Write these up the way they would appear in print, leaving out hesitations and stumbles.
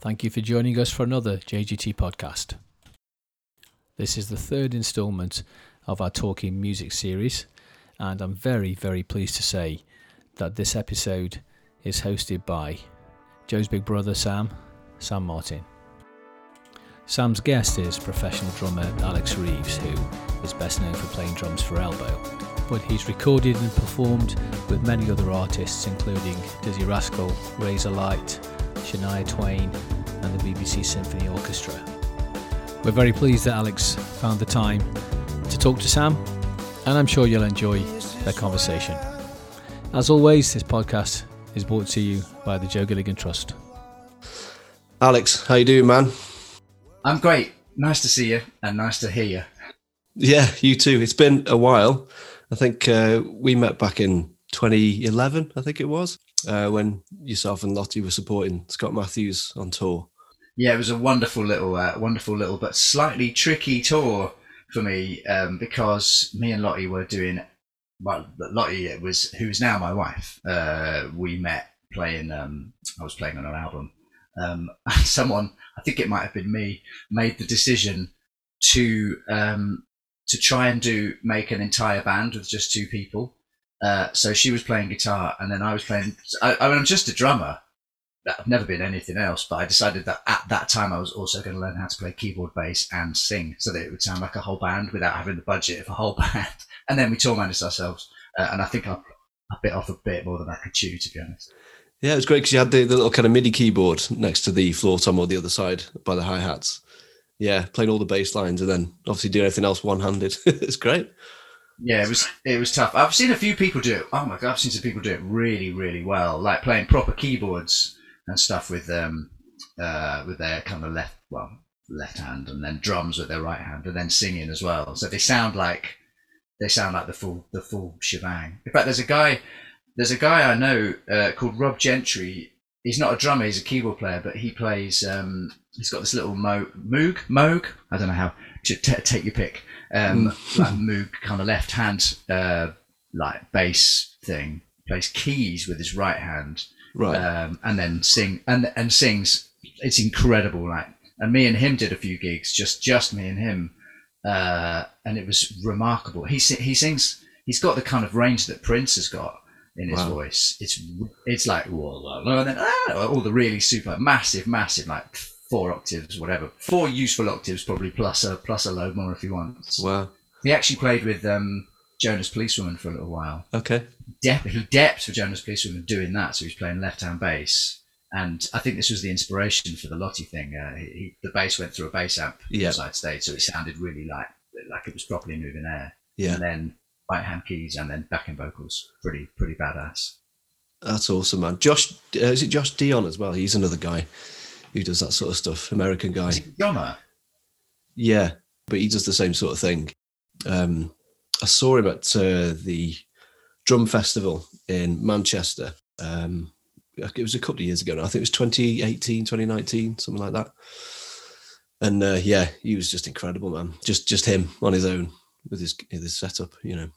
Thank you for joining us for another JGT podcast. This is the third instalment of our Talking Music series, and I'm very, very pleased to say that this episode is hosted by Joe's big brother Sam Martin. Sam's guest is professional drummer Alex Reeves, who is best known for playing drums for Elbow, but he's recorded and performed with many other artists including Dizzee Rascal, Razorlight, Shania Twain and the BBC Symphony Orchestra. We're very pleased that Alex found the time to talk to Sam, and I'm sure you'll enjoy their conversation. As always, this podcast is brought to you by the Joe Gilligan Trust. Alex, how you doing, man? I'm great. Nice to see you and nice to hear you. Yeah, you too. It's been a while. I think we met back in 2011, I think it was, when yourself and Lottie were supporting Scott Matthews on tour. Yeah, it was a wonderful little, but slightly tricky tour for me because me and Lottie were doing. Well, Lottie was, who is now my wife. We met playing. I was playing on an album. And someone, I think it might have been me, made the decision to try and make an entire band with just two people. So she was playing guitar and then I was playing. I mean, I'm just a drummer. I've never been anything else, but I decided that at that time I was also going to learn how to play keyboard, bass and sing so that it would sound like a whole band without having the budget of a whole band. And then we tour managed ourselves. And I think I bit off a bit more than I could chew, to be honest. Yeah, it was great because you had the little kind of MIDI keyboard next to the floor tom or the other side by the hi-hats. Yeah, playing all the bass lines and then obviously doing everything else one-handed. It's great. Yeah, it was tough. I've seen a few people do it. Oh my God, I've seen some people do it really, really well, like playing proper keyboards and stuff with their kind of left hand, and then drums with their right hand, and then singing as well. So they sound like the full shebang. In fact, there's a guy I know called Rob Gentry. He's not a drummer, he's a keyboard player, but he plays. He's got this little Moog. I don't know how. Take your pick. Like Moog kind of left hand, like bass thing. Plays keys with his right hand. Right. And then sings. It's incredible, like. And me and him did a few gigs, just me and him, and it was remarkable. He sings. He's got the kind of range that Prince has got in his voice. It's like whoa, and then all the really super massive like four octaves, whatever, four useful octaves probably plus a load more if he wants. Wow. He actually played with Jonas Policewoman for a little while. Okay. He depped for Jonas Policewoman doing that, so he's playing left-hand bass. And I think this was the inspiration for the Lottie thing. The bass went through a bass amp side stage, so it sounded really like it was properly moving air. Yeah. And then right-hand keys and then backing vocals. Pretty badass. That's awesome, man. Josh, is it Josh Dion as well? He's another guy who does that sort of stuff, American guy. Is he a drummer? Yeah, but he does the same sort of thing. I saw him at the Drum Festival in Manchester. It was a couple of years ago now. I think it was 2018, 2019, something like that. And he was just incredible, man. Just him on his own with his setup, you know.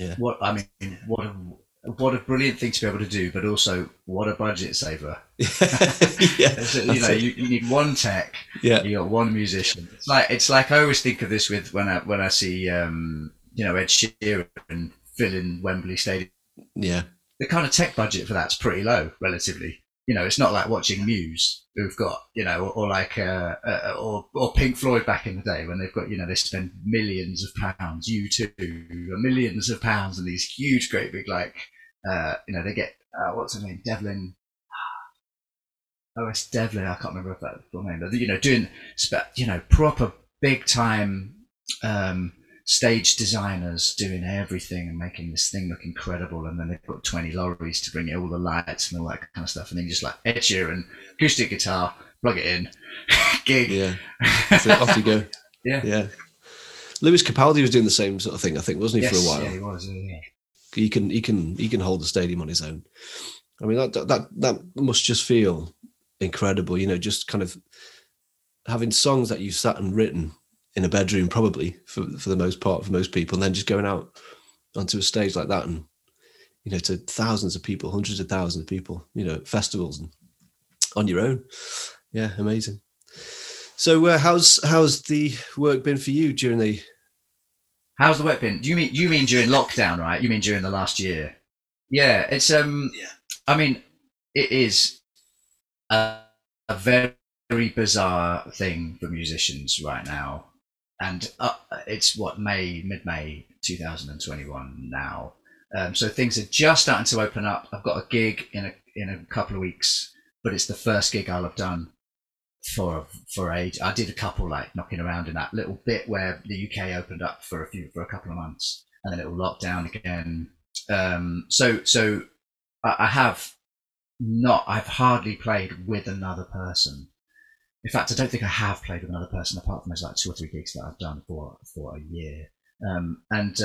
Yeah. What a brilliant thing to be able to do, but also what a budget saver. Yeah, you need one tech. Yeah. You got one musician. It's like I always think of this with when I see Ed Sheeran filling Wembley Stadium. Yeah. The kind of tech budget for that's pretty low, relatively. You know, it's not like watching Muse, who've got or Pink Floyd back in the day when they've got they spend millions of pounds. U2, millions of pounds, and these huge, great big they get what's her name, Devlin. Oh, it's Devlin. I can't remember if that's the name. Doing proper big time stage designers doing everything and making this thing look incredible, and then they've got 20 lorries to bring in all the lights and all that kind of stuff, and then just like Ed Sheeran, acoustic guitar, plug it in, gig. Yeah, so off you go. Yeah. Lewis Capaldi was doing the same sort of thing, I think, wasn't he, for a while? Yeah, he was. Yeah. He can hold the stadium on his own. I mean, that must just feel incredible, just kind of having songs that you've sat and written in a bedroom, probably for the most part, for most people, and then just going out onto a stage like that, and to thousands of people, hundreds of thousands of people, festivals, and on your own. yeah, amazing. So how's the work been for you during the? How's the work been? Do you mean during lockdown, right? You mean during the last year? Yeah, it's yeah. I mean, it is a very bizarre thing for musicians right now, and it's what, mid-May 2021 now. So things are just starting to open up. I've got a gig in a couple of weeks, but it's the first gig I'll have done for age. I did a couple, like knocking around in that little bit where the UK opened up for a couple of months, and then it will lock down again. So I've hardly played with another person. In fact, I don't think I have played with another person apart from those like 2 or 3 gigs that I've done for a year. In terms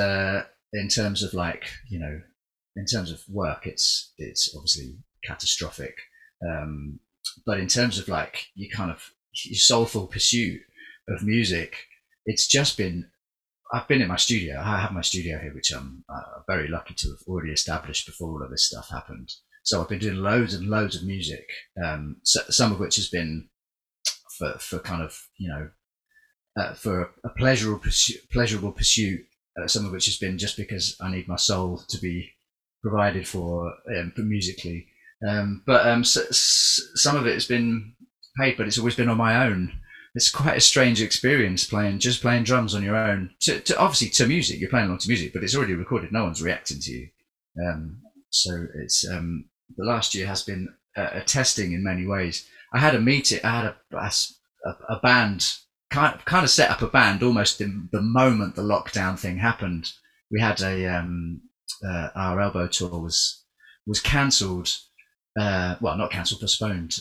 of in terms of work, it's obviously catastrophic. But in terms of your soulful pursuit of music, it's just been, I've been in my studio. I have my studio here, which I'm very lucky to have already established before all of this stuff happened. So I've been doing loads and loads of music. Some of which has been for a pleasurable pursuit. Some of which has been just because I need my soul to be provided for musically. Some of it has been paid, but it's always been on my own. It's quite a strange experience playing drums on your own. Obviously to music, you're playing along to music, but it's already recorded. No one's reacting to you. So it's the last year has been a testing in many ways. I had a meeting. I had a band. Kind of set up a band almost in the moment the lockdown thing happened. We had our Elbow tour was cancelled, not cancelled, postponed.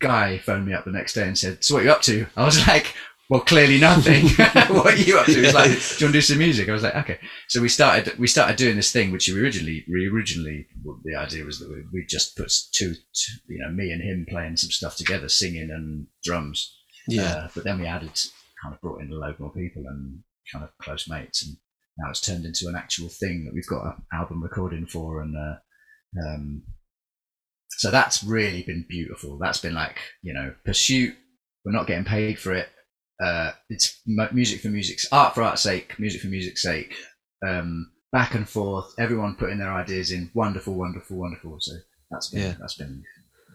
Guy phoned me up the next day and said, "So what are you up to?" I was like, "Well, clearly nothing." "What are you up to?" He was like, "Do you want to do some music?" I was like, "Okay." So we started doing this thing, which originally the idea was that we just put two, me and him playing some stuff together, singing and drums. Yeah. But then we brought in a load more people and kind of close mates, and now it's turned into an actual thing that we've got an album recording for, and so that's really been beautiful. That's been pursuit. We're not getting paid for it. It's art for art's sake, music for music's sake, back and forth, everyone putting their ideas in. Wonderful. So that's been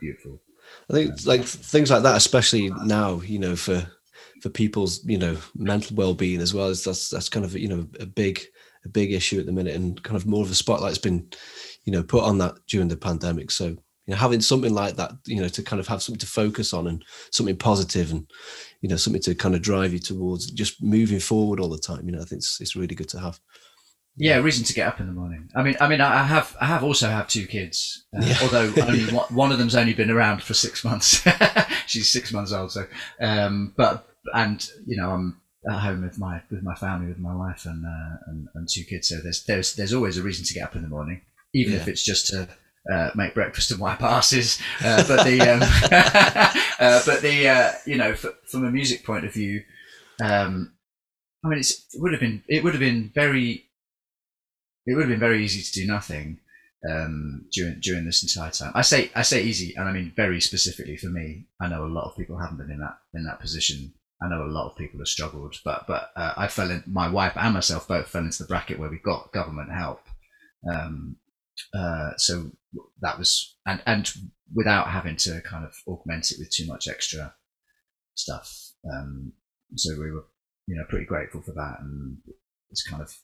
beautiful. I think things like that, especially now, for people's, mental well-being as well, that's kind of, a big issue at the minute, and kind of more of a spotlight's been, put on that during the pandemic. So, having something like that, to kind of have something to focus on and something positive and, something to kind of drive you towards just moving forward all the time. I think it's really good to have. Yeah, a reason to get up in the morning. I mean, I have also have 2 kids, although only one of them's only been around for 6 months. She's 6 months old. So, I'm at home with my family, with my wife and 2 kids. So there's always a reason to get up in the morning, even if it's just to make breakfast and wipe asses. From a music point of view, it would have been very easy to do nothing during this entire time. I say easy, and I mean very specifically for me. I know a lot of people haven't been in that position. I know a lot of people have struggled, but I fell in. My wife and myself both fell into the bracket where we got government help. So that was, and without having to kind of augment it with too much extra stuff. So we were, pretty grateful for that, and it's kind of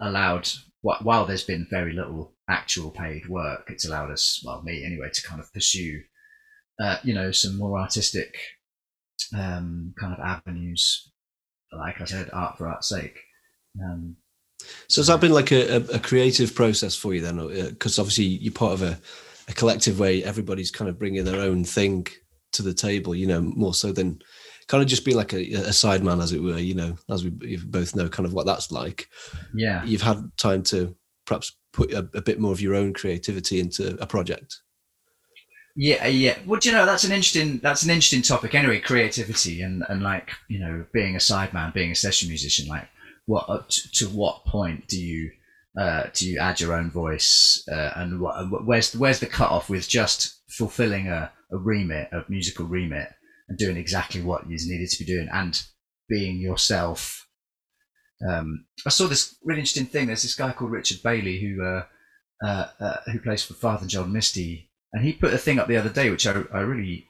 allowed, while there's been very little actual paid work, it's allowed us, well, me anyway, to kind of pursue, some more artistic, kind of avenues. Like I said, art for art's sake. So has that been like a creative process for you then? Because obviously you're part of a collective where everybody's kind of bringing their own thing to the table, more so than kind of just being like a side man, as it were, as we both know kind of what that's like. Yeah. You've had time to perhaps put a bit more of your own creativity into a project. Yeah. Well, that's an interesting topic anyway, creativity and being a side man, being a session musician, what to what point do you add your own voice, and where's the cutoff with just fulfilling a remit, a musical remit, and doing exactly what you needed to be doing and being yourself. I saw this really interesting thing. There's this guy called Richard Bailey who plays for Father John Misty, and he put a thing up the other day which I was really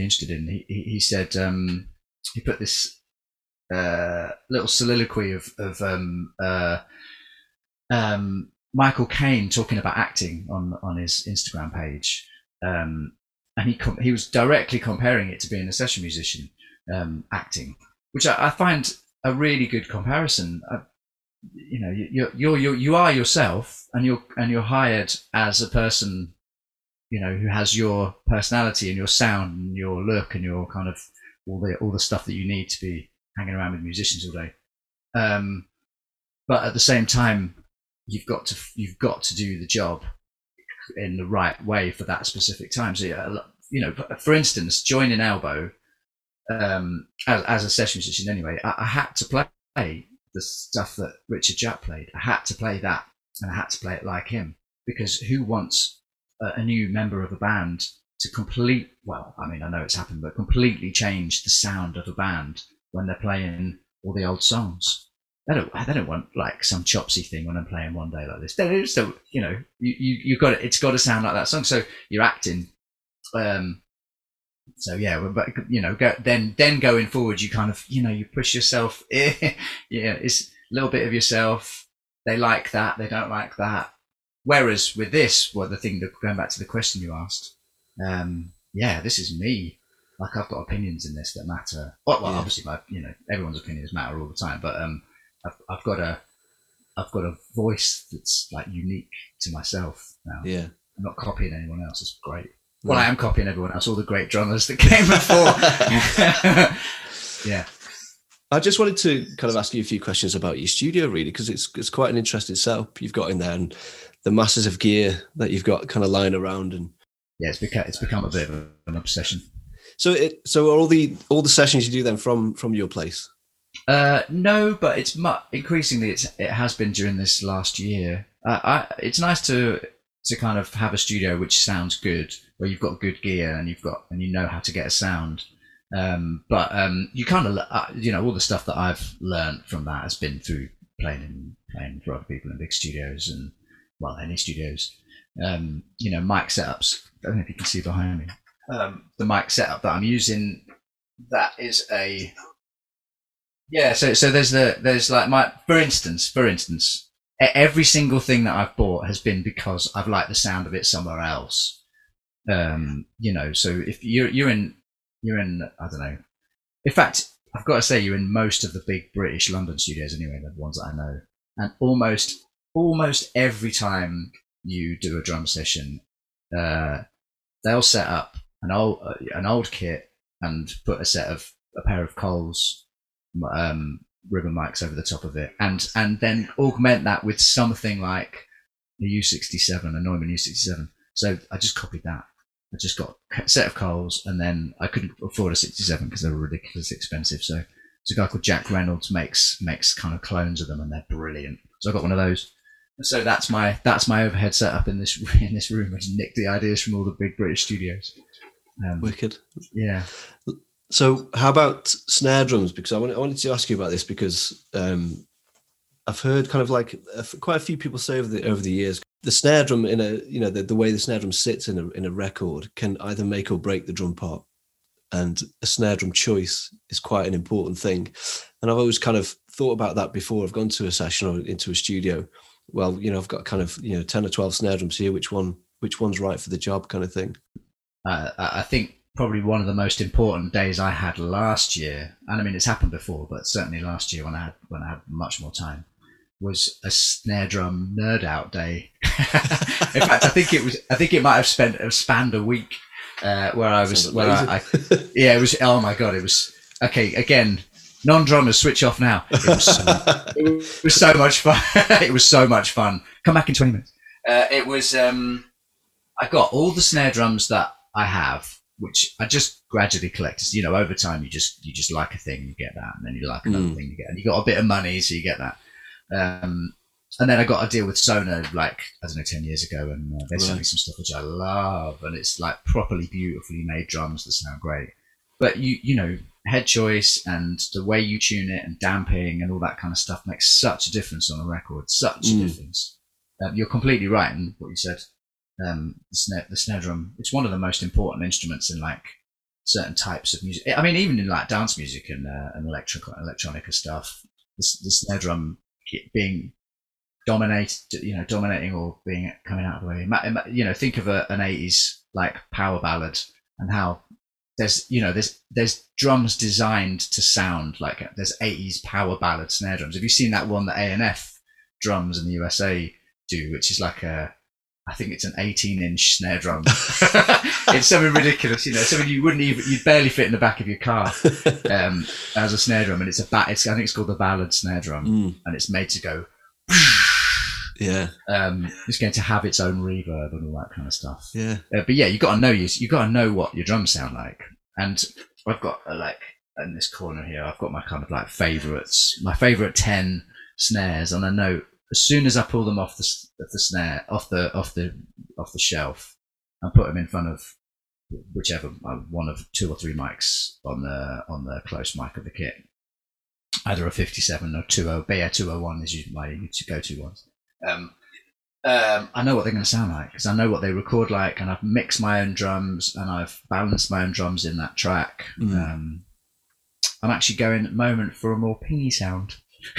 interested in. He said he put this little soliloquy of Michael Caine talking about acting on his Instagram page, and he was directly comparing it to being a session musician, acting, which I find a really good comparison. You are yourself, and you're hired as a person, who has your personality and your sound and your look and your kind of all the stuff that you need to be hanging around with musicians all day. But at the same time, you've got to do the job in the right way for that specific time. So for instance, joining Elbow as a session musician anyway, I had to play the stuff that Richard Japp played. I had to play that, and I had to play it like him, because who wants a new member of a band to completely change the sound of a band when they're playing all the old songs? They don't want like some chopsy thing when I'm playing One Day Like This. So you've got it. It's got to sound like that song. So you're acting. So yeah, but then going forward, you kind of you push yourself. Yeah, it's a little bit of yourself. They like that. They don't like that. Whereas with this, the thing that going back to the question you asked, this is me. Like, I've got opinions in this that matter. Well, obviously, everyone's opinions matter all the time, but I've got a voice that's like unique to myself now. Yeah, I'm not copying anyone else. It's great. Well, I am copying everyone else, all the great drummers that came before. Yeah. I just wanted to kind of ask you a few questions about your studio, really, because it's quite an interesting setup you've got in there, and the masses of gear that you've got kind of lying around. And yeah, it's become a bit of an obsession. So so are all the sessions you do then from your place? No, but it's increasingly it has been during this last year. It's nice to kind of have a studio which sounds good, where you've got good gear and you know how to get a sound. You kind of all the stuff that I've learned from that has been through playing for other people in big studios and any studios. Mic setups. I don't know if you can see behind me. The mic setup that I'm using, that is a So there's like my for instance, every single thing that I've bought has been because I've liked the sound of it somewhere else. So if you're in I don't know. In fact, I've got to say you're in most of the big British London studios anyway, the ones that I know. And almost every time you do a drum session, they'll set up an old kit and put a pair of Coles ribbon mics over the top of it, and then augment that with something like a Neumann U67. So I just copied that. I just got a set of Coles, and then I couldn't afford a 67 because they were ridiculously expensive. So it's a guy called Jack Reynolds makes kind of clones of them, and they're brilliant. So I got one of those. So that's my overhead setup in this room. I just nicked the ideas from all the big British studios. Wicked. Yeah. So how about snare drums? Because I wanted to ask you about this, because I've heard kind of like quite a few people say over the years, the snare drum the way the snare drum sits in a record can either make or break the drum part, and a snare drum choice is quite an important thing. And I've always kind of thought about that before I've gone to a session or into a studio. Well, I've got kind of 10 or 12 snare drums here. Which one's right for the job, kind of thing. I think probably one of the most important days I had last year, and I mean it's happened before, but certainly last year when I had much more time, was a snare drum nerd out day. In fact, I think it might have spanned a week oh my God, it was okay again. Non-drummers, switch off now. It was so much fun. It was so much fun. Come back in 20 minutes. It was, I got all the snare drums that I have, which I just gradually collected. Over time, you just like a thing, you get that. And then you like another thing, you get that. You got a bit of money, so you get that. And then I got a deal with Sona, like, I don't know, 10 years ago, and they sent me some stuff which I love, and it's like properly beautifully made drums that sound great. But you know, head choice and the way you tune it and damping and all that kind of stuff makes such a difference on a record, such a difference. You're completely right in what you said. The snare drum, it's one of the most important instruments in like certain types of music. I mean, even in like dance music and electronica stuff, the snare drum being dominating or being coming out of the way. You know, think of an 80s like power ballad and how there's drums designed to sound like it. There's 80s power ballad snare drums. Have you seen that one that A&F Drums in the USA do, which is like I think it's an 18-inch snare drum. It's something ridiculous, you know, something you'd barely fit in the back of your car as a snare drum. And it's I think it's called the ballad snare drum, and it's made to go. Yeah, it's going to have its own reverb and all that kind of stuff. Yeah, but yeah, you got to know what your drums sound like. And I've got in this corner here, I've got my kind of like favorites, my favorite 10 snares, and I know as soon as I pull them off the snare off the shelf and put them in front of whichever one of two or three mics on the close mic of the kit, either a 57 or 200, but yeah, 201 is usually my go-to ones. I know what they're going to sound like because I know what they record like, and I've mixed my own drums and I've balanced my own drums in that track. I'm actually going at the moment for a more pingy sound.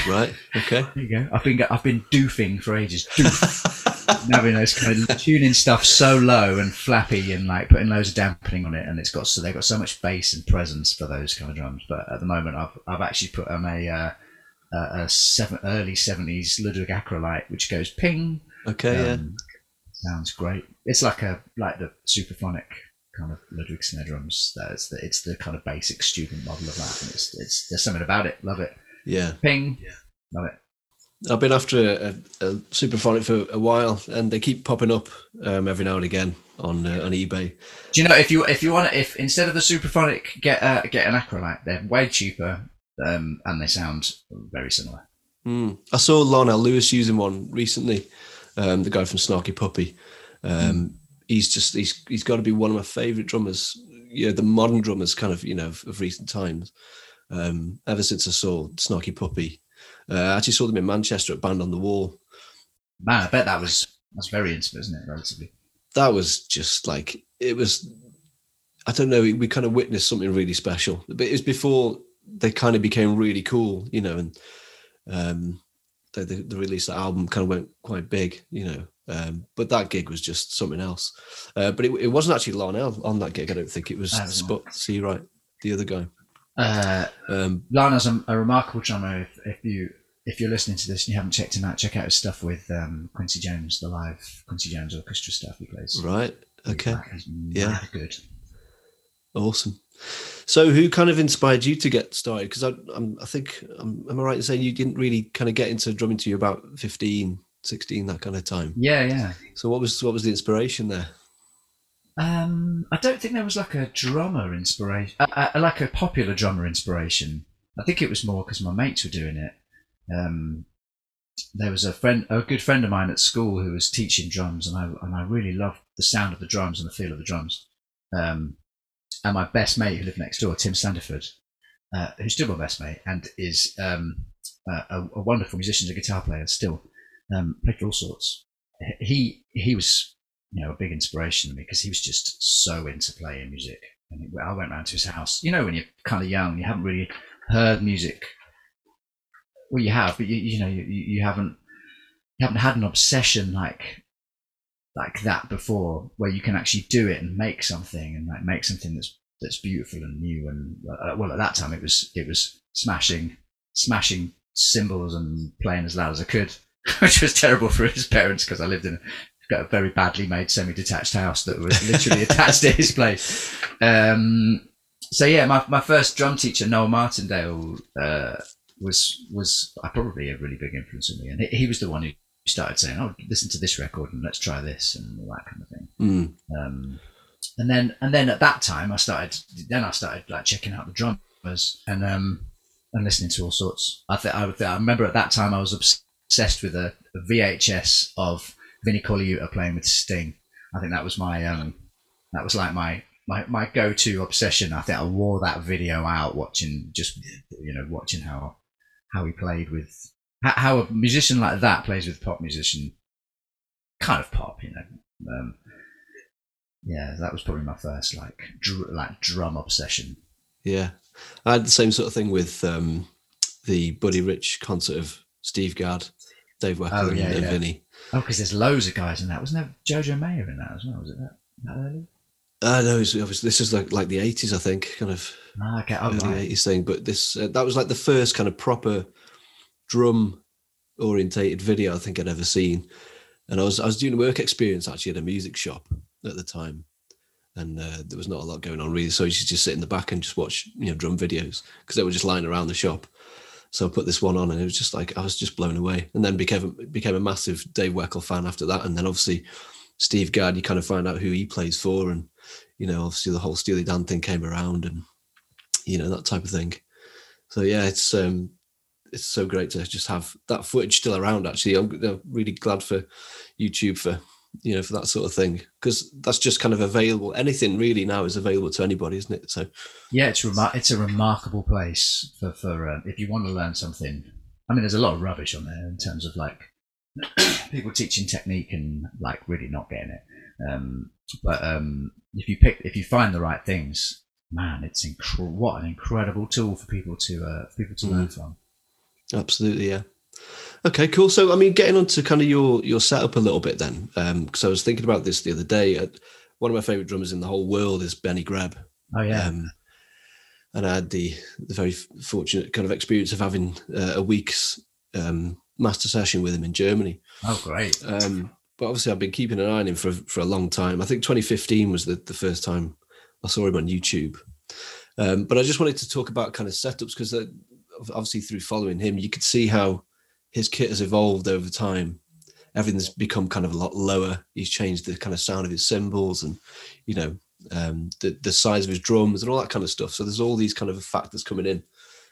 Right. Okay. There you go. I've been doofing for ages. Doof. Having those kind of tuning stuff so low and flappy and like putting loads of dampening on it, and it's got so they've got so much bass and presence for those kind of drums. But at the moment, I've actually put on early 70s Ludwig Acrolite, which goes ping. Okay. Sounds great. It's like the Supraphonic kind of Ludwig snare drums. It's the kind of basic student model of that, and it's there's something about it. Love it. Yeah. Ping. Yeah. Love it. I've been after a Supraphonic for a while, and they keep popping up every now and again on eBay. Do you know, if instead of the Supraphonic, get an Acrolite? They're way cheaper, and they sound very similar. I saw Larnell Lewis using one recently. The guy from Snarky Puppy. He's got to be one of my favourite drummers. Yeah, the modern drummers, kind of, you know, of recent times. Ever since I saw Snarky Puppy, I actually saw them in Manchester at Band on the Wall. Man, I bet that's very intimate, isn't it? Relatively. That was just like it was. I don't know. We kind of witnessed something really special, but it was before they kind of became really cool, you know. And the release of the album kind of went quite big, you know. But that gig was just something else. But it wasn't actually Larnell on that gig. I don't think it was Spot C. Right, the other guy. Larnell's a remarkable drummer. If you're listening to this and you haven't checked him out, check out his stuff with Quincy Jones, the live Quincy Jones orchestra stuff he plays. Right. Okay. Yeah. Good. Awesome. So, who kind of inspired you to get started? Because I think am I right in saying you didn't really kind of get into drumming till you about 15, 16, that kind of time? Yeah, yeah. So, what was the inspiration there? I don't think there was like a drummer inspiration, like a popular drummer inspiration. I think it was more because my mates were doing it. There was a good friend of mine at school who was teaching drums, and I really loved the sound of the drums and the feel of the drums. And my best mate who lived next door, Tim Standiford, who's still my best mate and is a wonderful musician, a guitar player still, played for all sorts. He was, you know, a big inspiration to me because he was just so into playing music. And I went round to his house. You know, when you're kind of young, you haven't really heard music. Well, you have, but you haven't had an obsession like that before, where you can actually do it and make something that's beautiful and new. And well, at that time, it was smashing cymbals and playing as loud as I could, which was terrible for his parents because I lived in a very badly made semi-detached house that was literally attached to his place. So yeah, my first drum teacher, Noel Martindale, was probably a really big influence on me, and he was the one who started saying, "Oh, listen to this record and let's try this," and all that kind of thing. And then at that time, I started like checking out the drummers and listening to all sorts. I remember at that time I was obsessed with a the VHS of Vinnie Colaiuta playing with Sting. I think that was my that was like my go-to obsession. I think I wore that video out watching, just, you know, watching how he played with, how a musician like that plays with pop musician, kind of pop, you know. Yeah, that was probably my first like drum obsession. Yeah, I had the same sort of thing with the Buddy Rich concert of Steve Gadd, Dave Weckl, and Vinny. Oh, because there's loads of guys in that. Wasn't there Jojo Mayer in that as well? Was it that early? No, obviously this is like the 80s, I think, kind of early 80s thing. But this that was like the first kind of proper drum orientated video I think I'd ever seen. And I was doing a work experience actually at a music shop at the time, and there was not a lot going on really. So you should just sit in the back and just watch, you know, drum videos because they were just lying around the shop. So I put this one on, and it was just like I was just blown away, and then became a massive Dave Weckl fan after that. And then obviously Steve Gadd, you kind of find out who he plays for, and you know, obviously the whole Steely Dan thing came around, and you know, that type of thing. So yeah, it's so great to just have that footage still around. Actually, I'm really glad for YouTube for that sort of thing, because that's just kind of available. Anything really now is available to anybody, isn't it? So yeah, it's a remarkable place for if you want to learn something. I mean, there's a lot of rubbish on there in terms of like people teaching technique and like really not getting it. But if you find the right things, man, it's what an incredible tool for people to learn from. Absolutely, yeah. Okay, cool. So, I mean, getting onto kind of your setup a little bit then, because I was thinking about this the other day. One of my favorite drummers in the whole world is Benny Greb. Oh yeah. And I had the very fortunate kind of experience of having a week's master session with him in Germany. Oh, great. But obviously I've been keeping an eye on him for a long time. I think 2015 was the first time I saw him on YouTube. But I just wanted to talk about kind of setups, because obviously through following him, you could see how his kit has evolved over time. Everything's become kind of a lot lower. He's changed the kind of sound of his cymbals and, you know, the size of his drums and all that kind of stuff. So there's all these kind of factors coming in.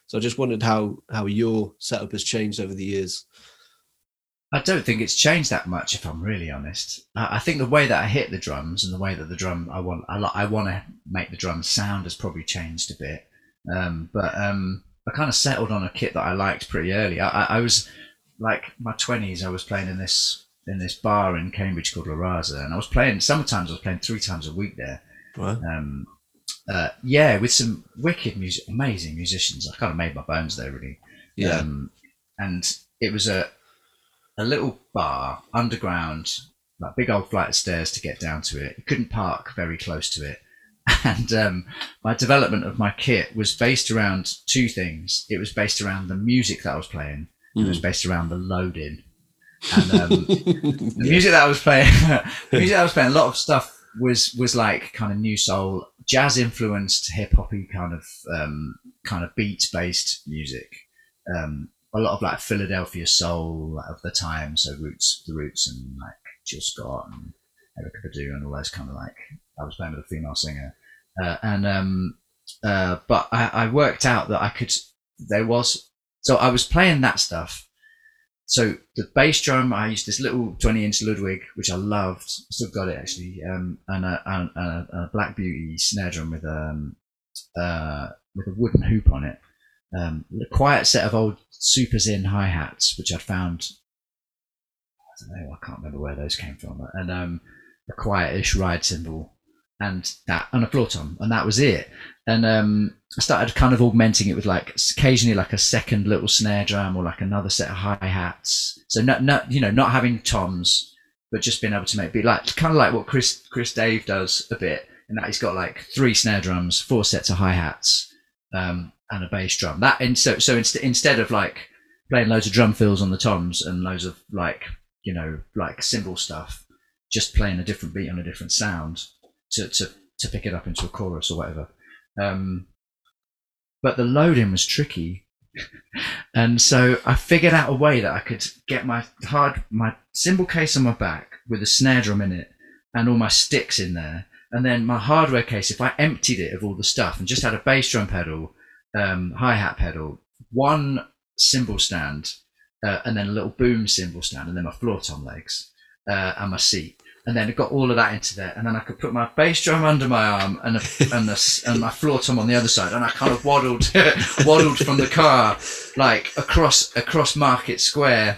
So I just wondered how your setup has changed over the years. I don't think it's changed that much, if I'm really honest. I think the way that I hit the drums and the way that the drum I want to make the drum sound has probably changed a bit. But I kind of settled on a kit that I liked pretty early. I was like my 20s. I was playing in this bar in Cambridge called La Raza, and I was playing. Sometimes I was playing 3 times a week there. Wow. With some wicked music, amazing musicians. I kind of made my bones there, really. Yeah. And it was a little bar underground, like big old flight of stairs to get down to it. You couldn't park very close to it. And my development of my kit was based around 2 things. It was based around the music that I was playing. It was based around the loading. And the music that I was playing, a lot of stuff was like kind of new soul, jazz influenced, hip hoppy kind of beat based music. A lot of like Philadelphia soul of the time, so the Roots, and like Jill Scott and Erica Badu and all those kind of like. I was playing with a female singer, but I worked out that I could. There was, so I was playing that stuff. So the bass drum, I used this little 20-inch Ludwig, which I loved. Still got it actually, and a Black Beauty snare drum with a wooden hoop on it. A quiet set of old Super Zin hi-hats, which I found. I don't know. I can't remember where those came from, and a quietish ride cymbal. And that, and a floor tom, and that was it. And I started kind of augmenting it with like occasionally like a second little snare drum or like another set of hi-hats. So not having toms, but just being able to make be like kind of like what Chris Dave does a bit, and that he's got like 3 snare drums, 4 sets of hi-hats, and a bass drum. That and instead of like playing loads of drum fills on the toms and loads of like, you know, like cymbal stuff, just playing a different beat on a different sound. To pick it up into a chorus or whatever, but the loading was tricky, and so I figured out a way that I could get my cymbal case on my back with a snare drum in it and all my sticks in there, and then my hardware case, if I emptied it of all the stuff and just had a bass drum pedal, hi hat pedal, 1 cymbal stand, and then a little boom cymbal stand, and then my floor tom legs and my seat. And then I got all of that into there, and then I could put my bass drum under my arm and my floor tom on the other side, and I kind of waddled from the car like across Market Square,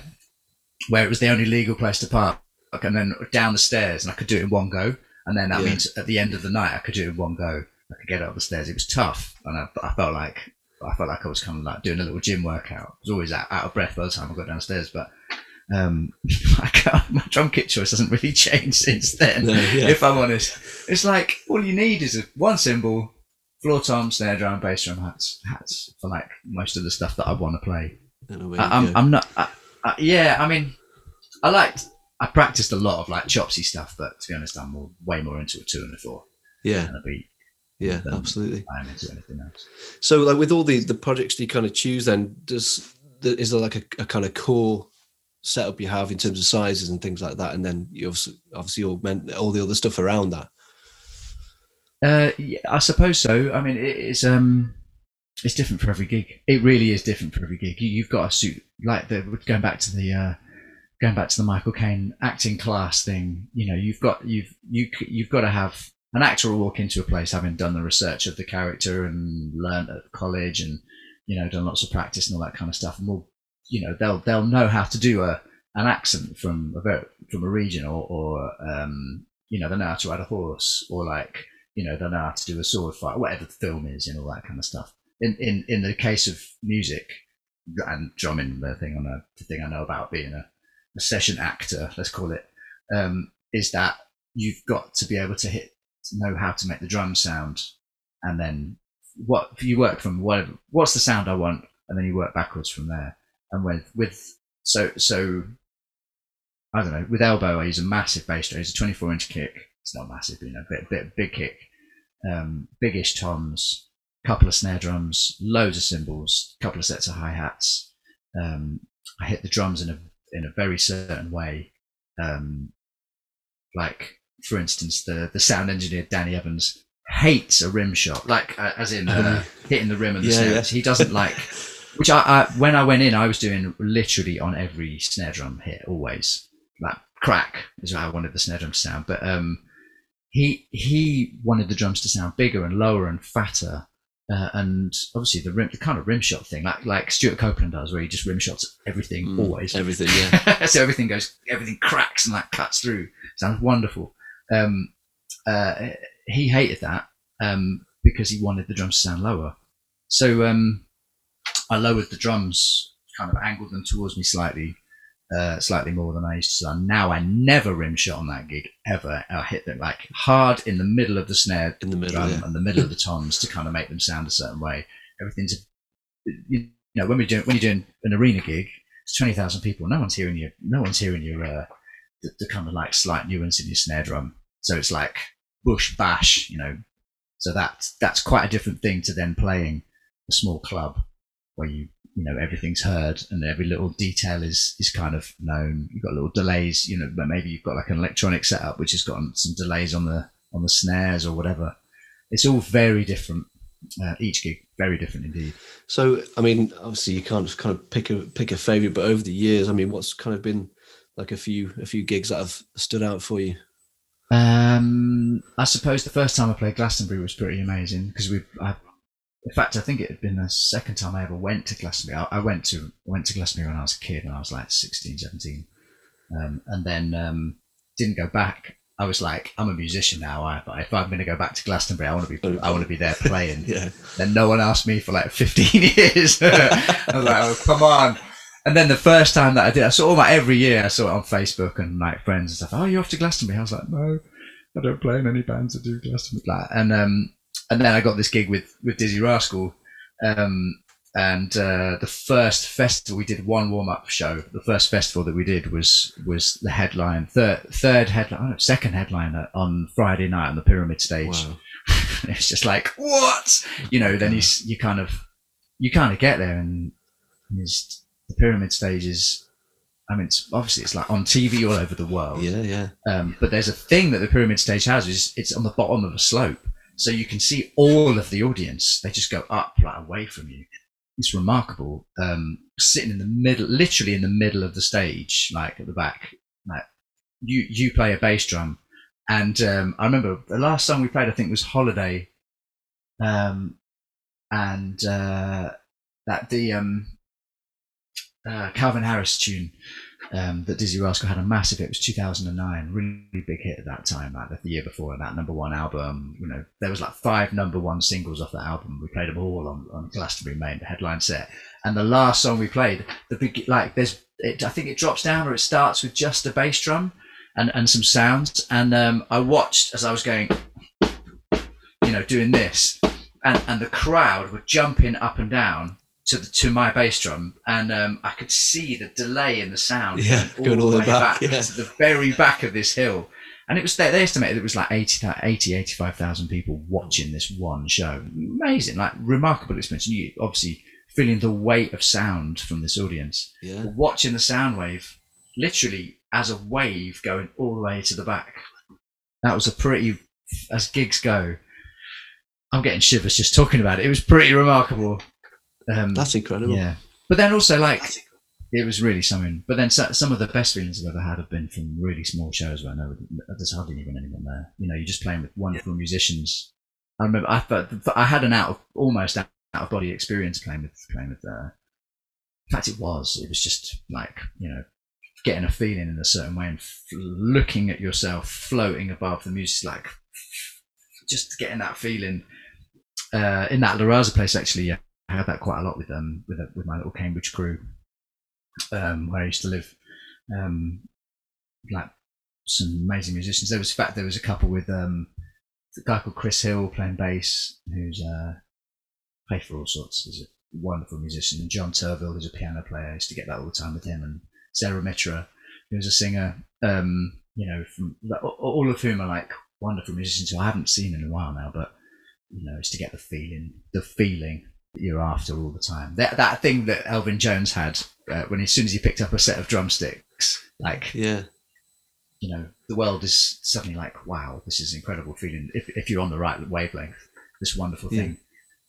where it was the only legal place to park, and then down the stairs, and I could do it in one go. And then that means at the end of the night, I could do it in one go. I could get up the stairs. It was tough, and I felt like I was kind of like doing a little gym workout. I was always out of breath by the time I got downstairs, but. My drum kit choice hasn't really changed since then. No, yeah. If I'm honest, it's like all you need is one cymbal, floor tom, snare drum, bass drum, hats for like most of the stuff that I want to play. I practiced a lot of like chopsy stuff, but to be honest, I'm way more into a 2 and a 4. Yeah. Than a beat. Yeah, absolutely. I'm into anything else. So, like with all the projects that you kind of choose, then is there like a kind of core setup you have in terms of sizes and things like that, and then you obviously augment all the other stuff around that? Yeah, I suppose so. I mean, it's different for every gig. It really is different for every gig. You've got a suit like going back to the Michael Caine acting class thing. You know, you've got to have an actor will walk into a place having done the research of the character and learned at college and done lots of practice and all that kind of stuff, and we'll they'll know how to do an accent from a region, or they know how to ride a horse, or they know how to do a sword fight, whatever the film is, all that kind of stuff. In the case of music and drumming, the thing I know about being a session actor, let's call it, is that you've got to be able to know how to make the drum sound, and then what you work from what's the sound I want, and then you work backwards from there. And so I don't know, with Elbow I use a massive bass drum. It's a 24-inch kick. It's not massive, but big kick, biggish toms, couple of snare drums, loads of cymbals, couple of sets of hi-hats. I hit the drums in a very certain way. Like for instance, the sound engineer Danny Evans hates a rim shot, like as in hitting the rim of the snares. Yeah. He doesn't like. Which when I went in, I was doing literally on every snare drum hit, always. Like crack is how I wanted the snare drum to sound. But he wanted the drums to sound bigger and lower and fatter. And obviously the kind of rim shot thing, like Stuart Copeland does, where he just rim shots everything always. Everything, yeah. So everything cracks and like cuts through. Sounds wonderful. He hated that because he wanted the drums to sound lower. So... I lowered the drums, kind of angled them towards me slightly more than I used to. Now I never rim shot on that gig ever. I hit them like hard in the middle of the snare drum and the middle of the toms to kind of make them sound a certain way. Everything's, when you're doing an arena gig, it's 20,000 people. No one's hearing your the kind of like slight nuance in your snare drum. So it's like bush bash, So that's quite a different thing to then playing a small club, where you everything's heard and every little detail is kind of known. You've got little delays, but maybe you've got like an electronic setup which has got some delays on the snares or whatever. It's all very different. Each gig, very different indeed. So, I mean, obviously you can't just kind of pick a favourite, but over the years, I mean, what's kind of been like a few gigs that have stood out for you? I suppose the first time I played Glastonbury was pretty amazing because in fact, I think it had been the second time I ever went to Glastonbury. I went to Glastonbury when I was a kid, and I was like 16, 17. And then didn't go back. I was like, I'm a musician now. If I'm going to go back to Glastonbury, I want to be there playing. Yeah. Then no one asked me for like 15 years. I was like, oh, come on. And then the first time that I did, I saw every year I saw it on Facebook and like friends and stuff. Oh, you're off to Glastonbury? I was like, no, I don't play in any bands that do Glastonbury. And then I got this gig with Dizzee Rascal, and the first festival we did one warm-up show. The first festival that we did was the headline, second headliner on Friday night on the Pyramid Stage. Wow. It's just like what? Then you kind of get there, and the Pyramid Stage is. I mean, it's like on TV all over the world. Yeah. But there's a thing that the Pyramid Stage has is it's on the bottom of a slope. So you can see all of the audience. They just go up, like away from you. it's remarkable. Sitting in the middle, literally in the middle of the stage, like at the back, like you play a bass drum. And I remember the last song we played, I think, was Holiday. And Calvin Harris tune that Dizzee Rascal had a massive hit. It was 2009, really big hit at that time, like the year before, and that #1 album. You know, there was like 5 #1 singles off that album. We played them all on Glastonbury Main, the headline set. And the last song we played, I think it drops down or it starts with just a bass drum and some sounds. And I watched as I was going, you know, doing this, and the crowd were jumping up and down to my bass drum, and I could see the delay in the sound going all the way back to the very back of this hill. And it was, they estimated it was like 85,000 people watching this one show. Amazing, like remarkable experience. You obviously feeling the weight of sound from this audience, watching the sound wave literally as a wave going all the way to the back. That was as gigs go, I'm getting shivers just talking about it. It was pretty remarkable. That's incredible. Yeah, but then also it was really something. But then some of the best feelings I've ever had have been from really small shows where I know there's hardly even anyone there. You know, you're just playing with wonderful musicians. I remember I had an almost out of body experience playing with. In fact, it was just like, you know, getting a feeling in a certain way and looking at yourself floating above the music, like just getting that feeling. In that La Raza place, actually, yeah. I had that quite a lot with my little Cambridge crew, where I used to live. Like some amazing musicians. There was a couple with a guy called Chris Hill playing bass, who's played for all sorts. He's a wonderful musician. And John Turville, who's a piano player, I used to get that all the time with him. And Sarah Mitra, who's a singer. You know, from all of whom are like wonderful musicians who I haven't seen in a while now. But you know, it's to get the feeling. You're after all the time. That thing that Elvin Jones had as soon as he picked up a set of drumsticks, like, yeah, you know, the world is suddenly like, wow, this is an incredible feeling. If you're on the right wavelength, this wonderful thing.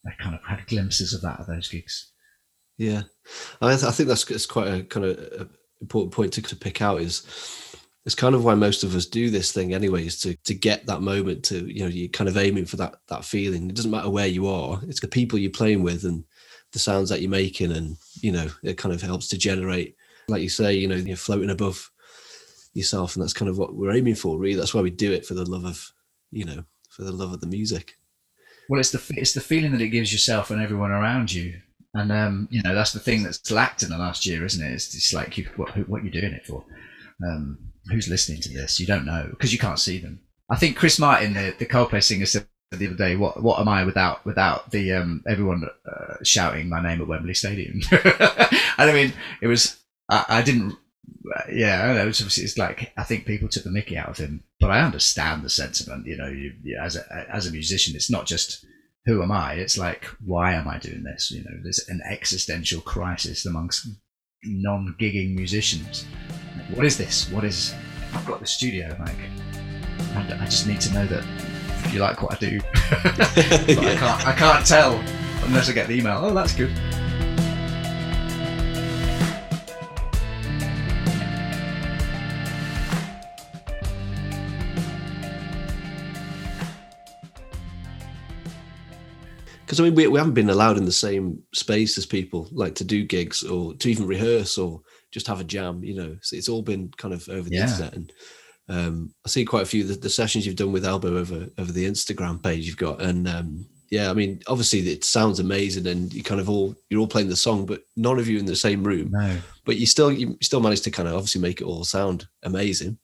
I kind of had glimpses of that at those gigs. Yeah, I think that's quite a kind of a important point to pick out. Is it's kind of why most of us do this thing anyway, is to get that moment to, you know, you're kind of aiming for that feeling. It doesn't matter where you are. It's the people you're playing with and the sounds that you're making. And, you know, it kind of helps to generate, like you say, you know, you're floating above yourself, and that's kind of what we're aiming for, really. That's why we do it, for the love of the music. Well, it's the feeling that it gives yourself and everyone around you. And, you know, that's the thing that's lacked in the last year, isn't it? It's just like, what you're doing it for. Who's listening to this? You don't know, because you can't see them. I think Chris Martin, the Coldplay singer, said the other day, what am I without the everyone shouting my name at Wembley Stadium? And I mean, it was, I don't know, it's like, I think people took the mickey out of him, but I understand the sentiment. You know, as a musician, it's not just who am I, it's like, why am I doing this? You know, there's an existential crisis amongst non-gigging musicians. What is this? I've got the studio, like, and I just need to know that you like what I do. But I can't tell unless I get the email. Oh, that's good. Because I mean, we haven't been allowed in the same space as people, like, to do gigs or to even rehearse or just have a jam, you know. So it's all been kind of over the internet. And I see quite a few of the sessions you've done with Elbow over the Instagram page you've got. And I mean, obviously it sounds amazing, and you kind of you're all playing the song, but none of you in the same room. No. But you still manage to kind of obviously make it all sound amazing.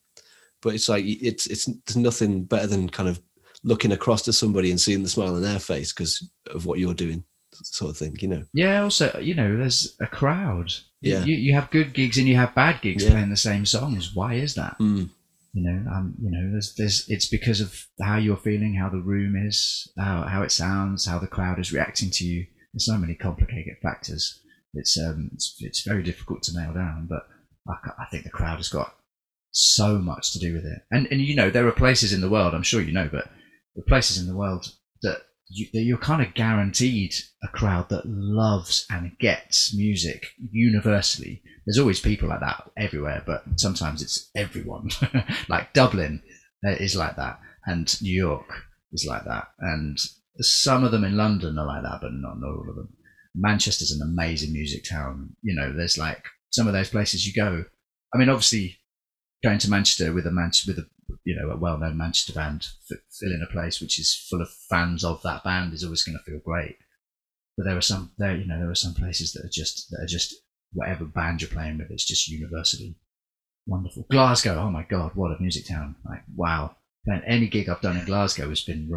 But it's like, it's there's nothing better than kind of looking across to somebody and seeing the smile on their face because of what you're doing, sort of thing, you know. Yeah, also, you know, there's a crowd. Yeah. You have good gigs and you have bad gigs playing the same songs. Why is that? Mm. You know, you know, it's because of how you're feeling, how the room is, how it sounds, how the crowd is reacting to you. There's so many complicated factors. It's very difficult to nail down, but I think the crowd has got so much to do with it. And you know, there are places in the world, I'm sure you know, but the places in the world that you're kind of guaranteed a crowd that loves and gets music universally. There's always people like that everywhere, but sometimes it's everyone. Like Dublin is like that, and New York is like that, and some of them in London are like that, but not all of them. Manchester's an amazing music town. You know, there's like some of those places you go. I mean, obviously, going to Manchester with a well-known Manchester band, filling a place which is full of fans of that band is always going to feel great. But there are some places that are just whatever band you're playing with, it's just universally wonderful. Glasgow, oh my God, what a music town! Like, wow. And any gig I've done in Glasgow has been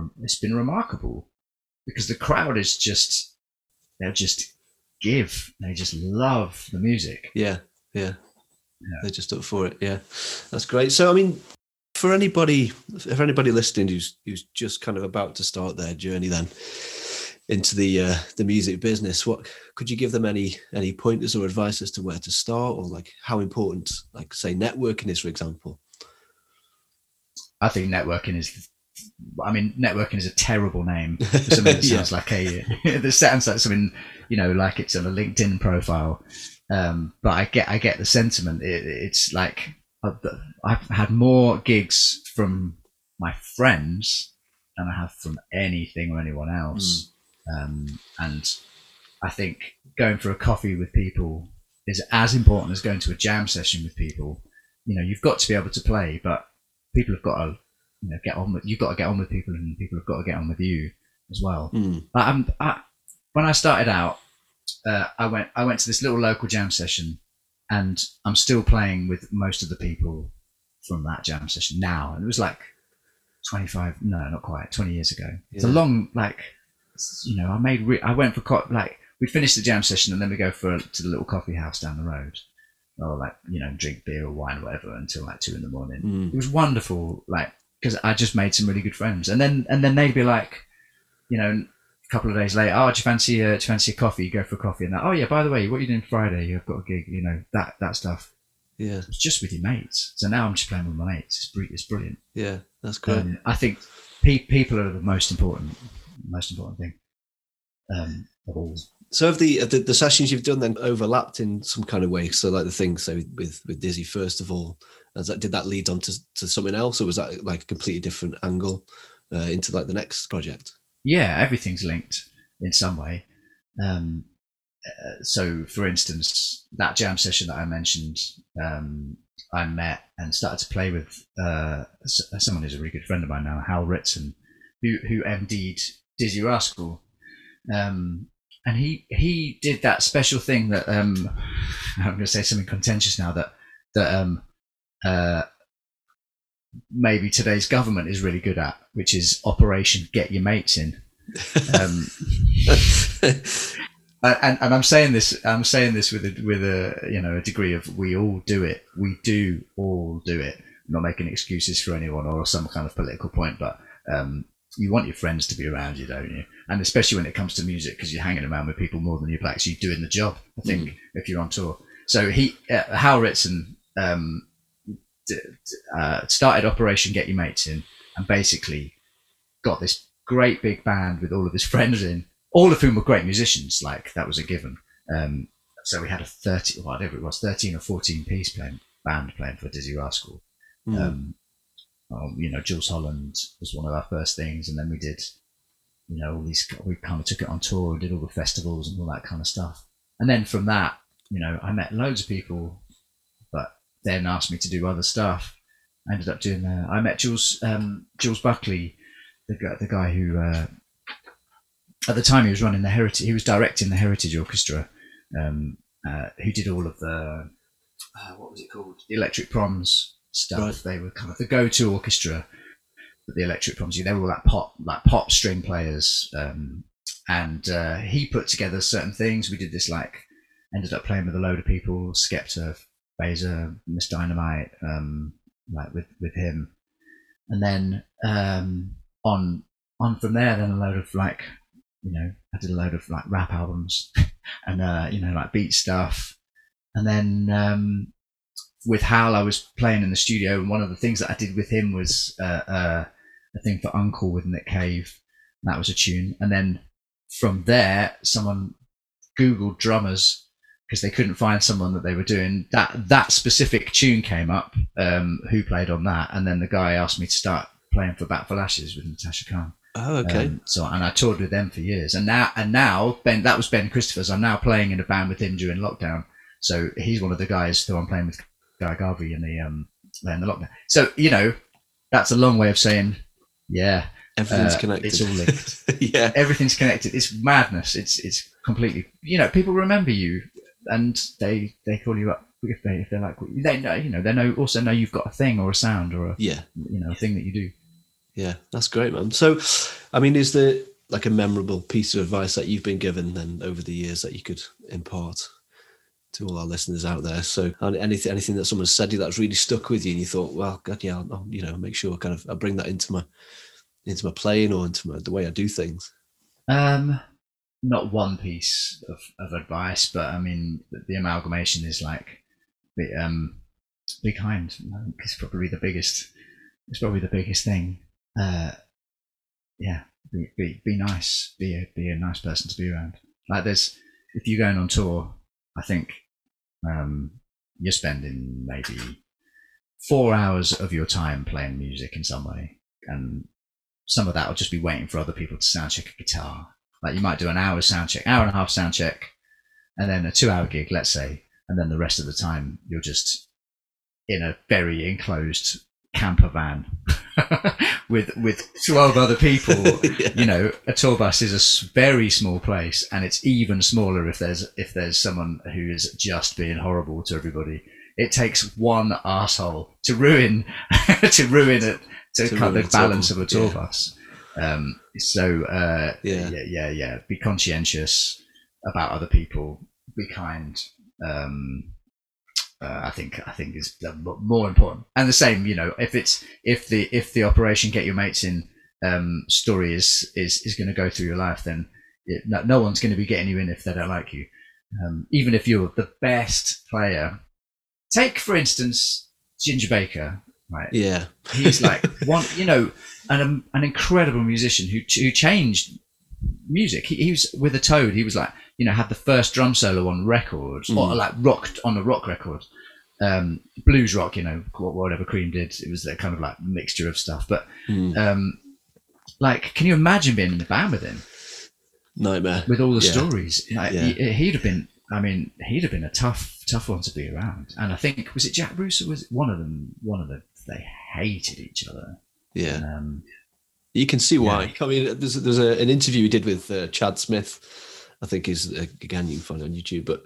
remarkable, because the crowd is just, they'll just give, they just love the music. Yeah. They're just up for it. Yeah, that's great. So I mean, for anybody listening who's just kind of about to start their journey then into the music business, what could you give them any pointers or advice as to where to start, or like how important, like say, networking is, for example? I think networking is a terrible name for something that sounds like something, you know, like it's on a LinkedIn profile. But I get the sentiment. It's like I've had more gigs from my friends than I have from anything or anyone else. Mm. And I think going for a coffee with people is as important as going to a jam session with people. You know, you've got to be able to play, but people have got to, you know, you've got to get on with people, and people have got to get on with you as well. Mm. When I started out, I went to this little local jam session, and I'm still playing with most of the people from that jam session now. And it was like 20 years ago. Yeah. It's a long, like, you know, we'd finish the jam session and then we go to the little coffee house down the road. Or like, you know, drink beer or wine or whatever until like 2 a.m. Mm. It was wonderful, like, because I just made some really good friends, and then they'd be like, you know, a couple of days later, oh, do you fancy a coffee? You go for a coffee, and that, oh yeah, by the way, what are you doing Friday? You've got a gig, you know, that stuff. Yeah, it's just with your mates. So now I'm just playing with my mates. It's brilliant. Yeah, that's great. I think people are the most important thing of all. So have the sessions you've done then overlapped in some kind of way? So like the thing, so with Dizzee, first of all, did that lead on to something else, or was that like a completely different angle into like the next project? Yeah, everything's linked in some way. So for instance, that jam session that I mentioned, I met and started to play with someone who's a really good friend of mine now, Hal Ritson, who MD'd Dizzee Rascal. And he did that special thing that I'm going to say something contentious now, that maybe today's government is really good at, which is Operation Get Your Mates In. And I'm saying this with a you know, a degree of we all do it. I'm not making excuses for anyone or some kind of political point, but you want your friends to be around you, don't you? And especially when it comes to music, because you're hanging around with people more than you're actually doing the job, I think, if you're on tour. So Hal Ritson started Operation Get Your Mates In, and basically got this great big band with all of his friends in, all of whom were great musicians, like that was a given. So we had a 13 or 14 piece band playing for Dizzee Rascal. You know, Jules Holland was one of our first things, and then we did, you know, we kind of took it on tour and did all the festivals and all that kind of stuff. And then from that, you know, I met loads of people, but then asked me to do other stuff. I ended up doing I met Jules Buckley, the guy who at the time he was directing the Heritage Orchestra, who did all of the what was it called, the Electric Proms stuff. Right. They were kind of the go-to orchestra for the Electric Proms. They were all that pop string players, and he put together certain things. We did this, like, ended up playing with a load of people, Skepta, Baser, Miss Dynamite, like with him, and then on from there, then a load of, like, you know, I did a load of like rap albums and you know, like beat stuff, and then with Hal, I was playing in the studio, and one of the things that I did with him was a thing for Uncle with Nick Cave, That was a tune. And then from there, someone Googled drummers because they couldn't find someone that they were doing. That specific tune came up, who played on that. And then the guy asked me to start playing for Bat for Lashes with Natasha Khan. Oh, okay. And I toured with them for years. And now Ben, that was Ben Christopher's. I'm now playing in a band with him during lockdown. So he's one of the guys who I'm playing with, Guy Garvey, in the lockdown. So, that's a long way of saying, yeah, everything's connected. It's all linked. Yeah. Everything's connected. It's madness. It's completely, people remember you and they call you up if they like, they also know you've got a thing or a sound or a thing that you do. Yeah, that's great, man. So, is there like a memorable piece of advice that you've been given then over the years that you could impart to all our listeners out there? So anything that someone said to you that's really stuck with you and you thought, well, God, yeah, I'll make sure kind of I bring that into my playing or into the way I do things. Not one piece of advice, but the amalgamation is like be kind. I think it's probably the biggest. It's probably the biggest thing. Be nice. Be a nice person to be around. Like if you're going on tour, I think you're spending maybe 4 hours of your time playing music in some way, and some of that will just be waiting for other people to sound check a guitar. Like you might do an hour and a half sound check, and then a 2 hour gig, let's say, and then the rest of the time you're just in a very enclosed camper van with 12 other people. Yeah. A tour bus is a very small place, and it's even smaller if there's someone who is just being horrible to everybody. It takes one arsehole to ruin cut the balance of a tour bus. Be conscientious about other people, be kind. I think is more important. And the same, if the Operation Get Your Mates In story is going to go through your life, then no one's going to be getting you in if they don't like you. Even if you're the best player, take for instance Ginger Baker, right? Yeah, he's like one, an incredible musician who changed music. He was with a Toad. He was like, had the first drum solo on record, or like rocked on a rock record, blues rock, whatever Cream did. It was that kind of like mixture of stuff. But can you imagine being in the band with him? Nightmare. With all the stories, he'd have been a tough one to be around. And I think, was it Jack Bruce or was it one of them? They hated each other. Yeah. And, you can see why. Yeah. There's an interview he did with Chad Smith. I think he's, again, you can find it on YouTube, but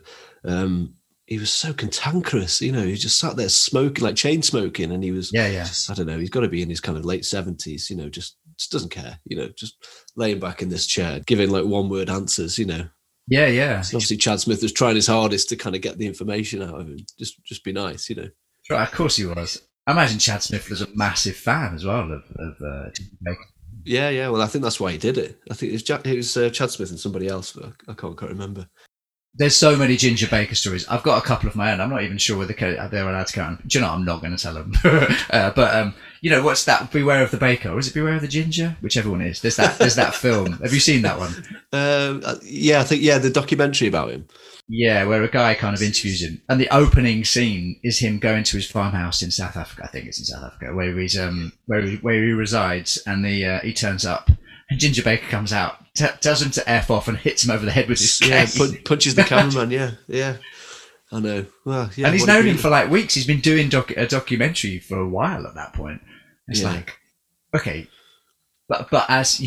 he was so cantankerous, he just sat there smoking, like chain smoking, and he was, just, I don't know, he's got to be in his kind of late 70s, just doesn't care, just laying back in this chair, giving like one word answers, Yeah, yeah. So obviously Chad Smith was trying his hardest to kind of get the information out of him, just be nice, Right, of course he was. I imagine Chad Smith was a massive fan as well of Jamaican. Yeah. Well, I think that's why he did it. I think it was Chad Smith and somebody else, but I can't remember. There's so many Ginger Baker stories. I've got a couple of my own. I'm not even sure whether they're allowed to count. Do you know? I'm not going to tell them. But what's that? Beware of the Baker, or is it Beware of the Ginger? Whichever one it is. There's that film. Have you seen that one? I think the documentary about him. Yeah, where a guy kind of interviews him, and the opening scene is him going to his farmhouse in South Africa. I think it's in South Africa where he's where he resides, and he turns up, and Ginger Baker comes out, tells him to f off, and hits him over the head with his cane. Punches the cameraman. Yeah. I know. Well, yeah. And he's known him for like weeks. He's been doing a documentary for a while at that point. It's like, okay, but as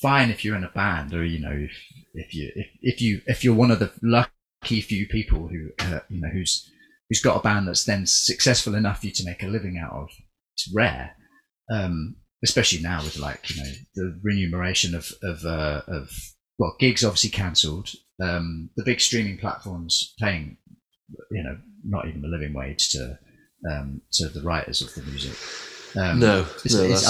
fine if you're in a band or If you're one of the lucky few people who who's got a band that's then successful enough for you to make a living out of, it's rare, especially now with the remuneration of gigs obviously cancelled, the big streaming platforms paying not even the living wage to the writers of the music. I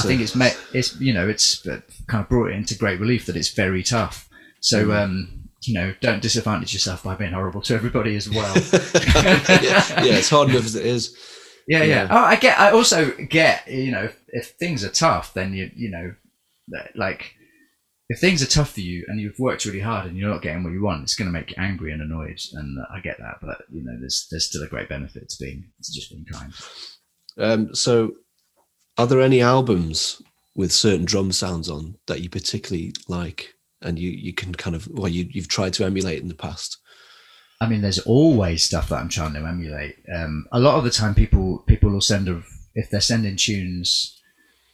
think it's kind of brought it into great relief that it's very tough. So, don't disadvantage yourself by being horrible to everybody as well. Yeah, it's hard enough as it is. Yeah. Oh, I also get, if things are tough, then, if things are tough for you and you've worked really hard and you're not getting what you want, it's going to make you angry and annoyed. And I get that, but you know, there's still a great benefit to just being kind. So are there any albums with certain drum sounds on that you particularly like and you can kind of, well, you've tried to emulate in the past? I mean, there's always stuff that I'm trying to emulate. A lot of the time people will send, if they're sending tunes,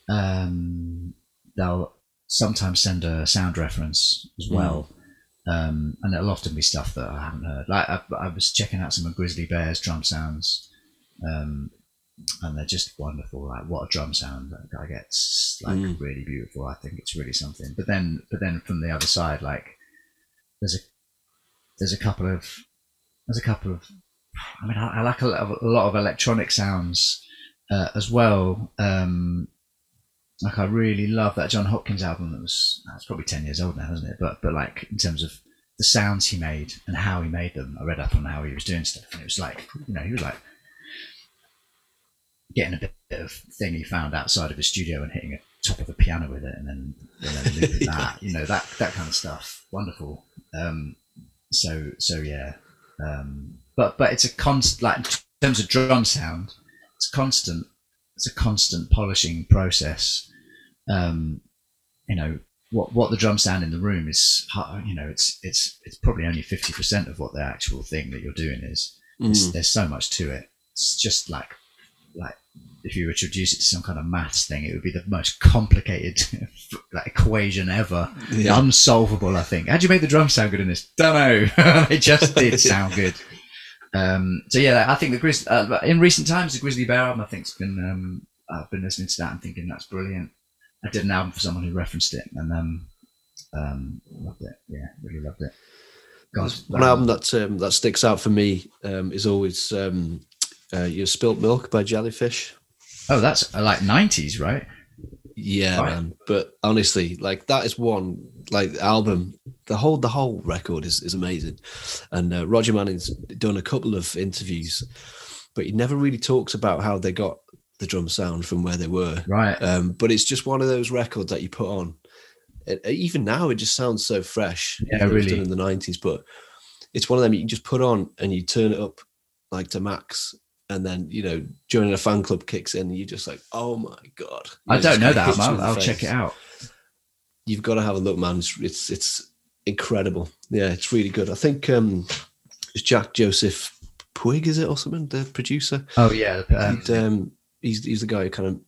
they'll sometimes send a sound reference as well. And it'll often be stuff that I haven't heard. Like I was checking out some of Grizzly Bear's drum sounds, and they're just wonderful. Like, what a drum sound that guy gets, like, really beautiful. I think it's really something. But then from the other side, like there's a couple of, I mean, I like a lot of electronic sounds as well. Like, I really love that John Hopkins album that's probably 10 years old now, isn't it? But like, in terms of the sounds he made and how he made them, I read up on how he was doing stuff, and it was like, you know, he was like getting a bit of thing he found outside of his studio and hitting a top of the piano with it and then looping that, you know, that kind of stuff. Wonderful. So yeah. But it's a constant, like, in terms of drum sound, it's a constant polishing process. You know, what the drum sound in the room is, you know, it's probably only 50% of what the actual thing that you're doing is. There's so much to it. It's just like if you were to reduce it to some kind of maths thing, it would be the most complicated like equation ever. Yeah. Unsolvable, I think. How do you make the drum sound good in this? Don't know. It just did sound good. So yeah, I think in recent times, the Grizzly Bear album, I think, has been, I've been listening to that and thinking that's brilliant. I did an album for someone who referenced it and loved it. Yeah, really loved it. God, one album that sticks out for me is always Your Spilt Milk by Jellyfish. Oh, that's like 90s, right? Yeah, right. Man. But honestly, like, that is one, like, album, the whole record is amazing. And Roger Manning's done a couple of interviews, but he never really talks about how they got the drum sound from where they were. Right. But it's just one of those records that you put on. Even now, it just sounds so fresh. Yeah, really. It was done in the 90s, but it's one of them you can just put on and you turn it up like to max. And then, you know, joining a fan club kicks in and you're just like, oh my God. I don't know that. I'll check it out. You've got to have a look, man. It's incredible. Yeah, it's really good. I think it's Jack Joseph Puig, is it, or something? The producer. Oh, yeah. And, he's the guy who kind of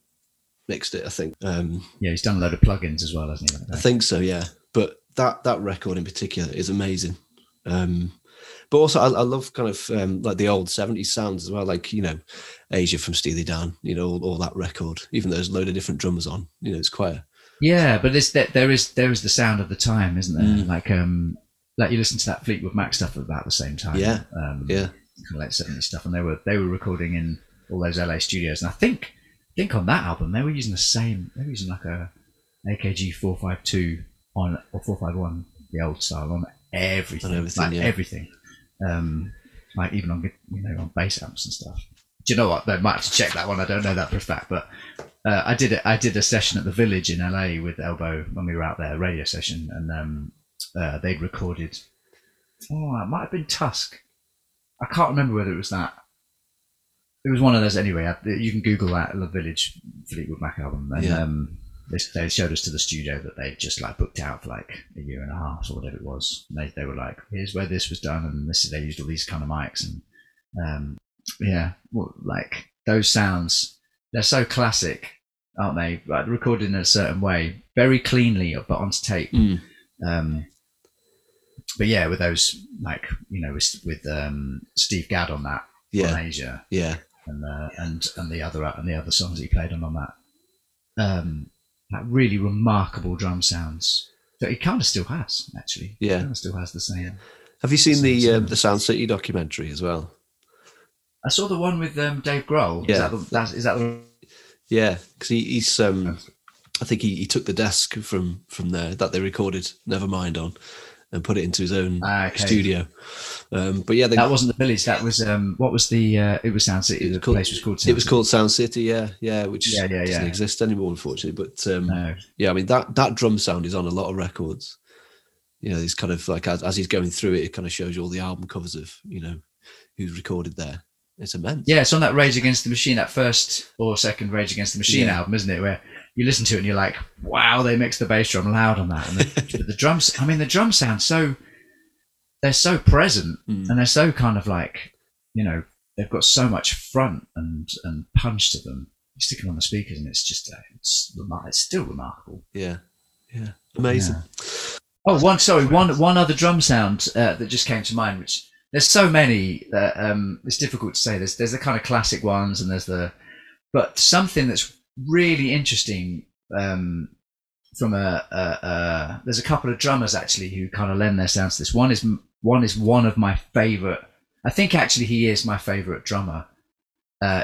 mixed it, I think. Yeah, he's done a load of plugins as well, hasn't he? Like, I think so, yeah. But that record in particular is amazing. But also, I love kind of like the old 70s sounds as well, like, you know, Asia from Steely Dan, you know, all that record, even though there's a load of different drummers on, you know, it's quite a... Yeah, but there is the sound of the time, isn't there? Like you listen to that Fleetwood Mac stuff at about the same time. Yeah, yeah. Kind of like 70s stuff, and they were recording in all those LA studios, and I think on that album they were using like a AKG 452 on, or 451, the old style on everything, everything. Like even on, you know, on bass amps and stuff. Do you know what? They might have to check that one. I don't know that for a fact, but I did a session at the Village in LA with Elbow when we were out there, a radio session, and they'd recorded. Oh, it might have been Tusk. I can't remember whether it was that. It was one of those anyway. You can Google that, the Village Fleetwood Mac album, and yeah. They showed us to the studio that they just like booked out for like a year and a half or whatever it was. And they were like, here's where this was done, and this is, they used all these kind of mics, and yeah, well, like those sounds, they're so classic, aren't they? Like, recorded in a certain way, very cleanly, but onto tape. But yeah, with those, like, you know, with Steve Gadd on that, yeah, on Asia, yeah, and the other songs that he played on that. Like really remarkable drum sounds that he kind of still has, actually. Yeah, he kind of still has the same. Yeah. Have you seen the Sound City documentary as well? I saw the one with Dave Grohl. Yeah, is that the? Yeah, because he's. I think he took the desk from there that they recorded Nevermind on, and put it into his own studio. But yeah, that wasn't the Village. That was what was the? It was Sound City. The place was called. Sound City. It was called Sound City. Yeah, which doesn't exist anymore, unfortunately. But yeah, I mean that drum sound is on a lot of records. You know, it's kind of like as he's going through it, it kind of shows you all the album covers of who's recorded there. It's immense. Yeah, it's on that Rage Against the Machine, that first or second Rage Against the Machine album, isn't it? Where you listen to it and you're like, wow, they mixed the bass drum loud on that. And the drums, I mean, the drums sound so, they're so present and they're so kind of like, they've got so much front and punch to them. You stick them on the speakers and it's just, it's still remarkable. Yeah. Amazing. Yeah. Oh, one other drum sound that just came to mind, which... There's so many that it's difficult to say. There's the kind of classic ones, and but something that's really interesting from a there's a couple of drummers actually who kind of lend their sounds to this. One is one of my favorite. I think actually he is my favorite drummer.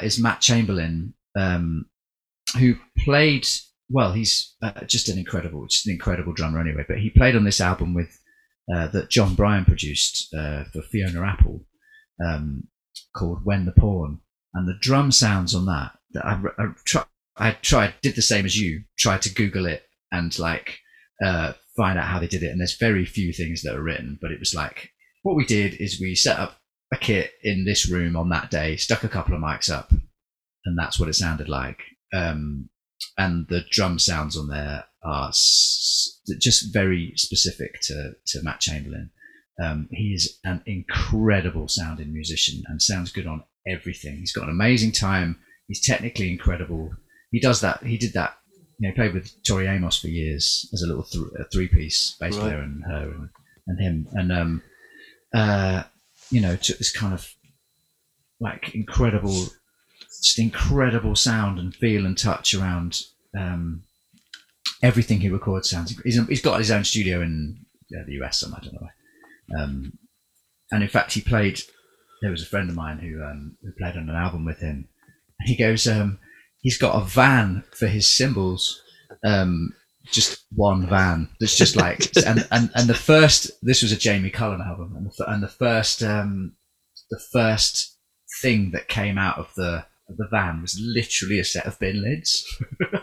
Is Matt Chamberlain, who played well. He's just an incredible drummer anyway. But he played on this album with. That John Bryan produced for Fiona Apple, called When the Pawn, and the drum sounds on that I did the same as you, tried to Google it and find out how they did it, and there's very few things that are written, but it was like what we did is we set up a kit in this room on that day, stuck a couple of mics up, and that's what it sounded like. And the drum sounds on there are just very specific to Matt Chamberlain. He is an incredible sounding musician and sounds good on everything. He's got an amazing time. He's technically incredible. He does that. He did that. He played with Tori Amos for years as a little three-piece bass player, and her and him. And took this kind of incredible. Just incredible sound and feel and touch around everything he records. Sounds he's got his own studio in the US somewhere, I don't know. And in fact, there was a friend of mine who played on an album with him. He goes, he's got a van for his cymbals, just one van. That's just and the first. This was a Jamie Cullum album, and the first thing that came out of the van was literally a set of bin lids.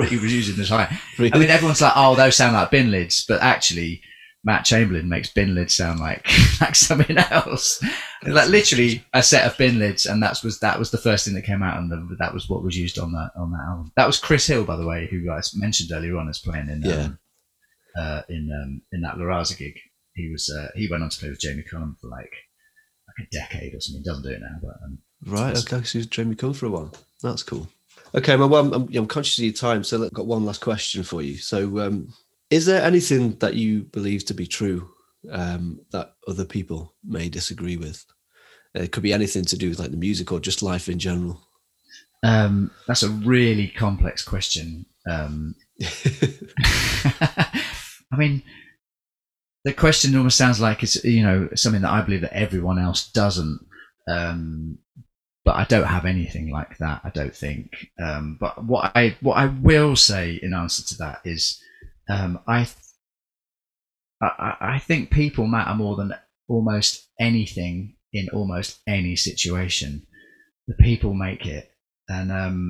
He was using this high. Really? I mean, everyone's like, "Oh, those sound like bin lids," but actually, Matt Chamberlain makes bin lids sound like something else. Like literally a set of bin lids, and that was the first thing that came out, and that was what was used on that album. That was Chris Hill, by the way, who I mentioned earlier on as playing in that La Raza gig. He was he went on to play with Jamie Cullum for like a decade or something. He doesn't do it now, but. Right, okay, so Jamie Cullum for a while. That's cool. Okay, well, I'm conscious of your time, so I've got one last question for you. So is there anything that you believe to be true that other people may disagree with? It could be anything to do with the music or just life in general. That's a really complex question. I mean... The question almost sounds like it's, something that I believe that everyone else doesn't. But I don't have anything like that, I don't think. But what I will say in answer to that is, I think people matter more than almost anything in almost any situation. The people make it, and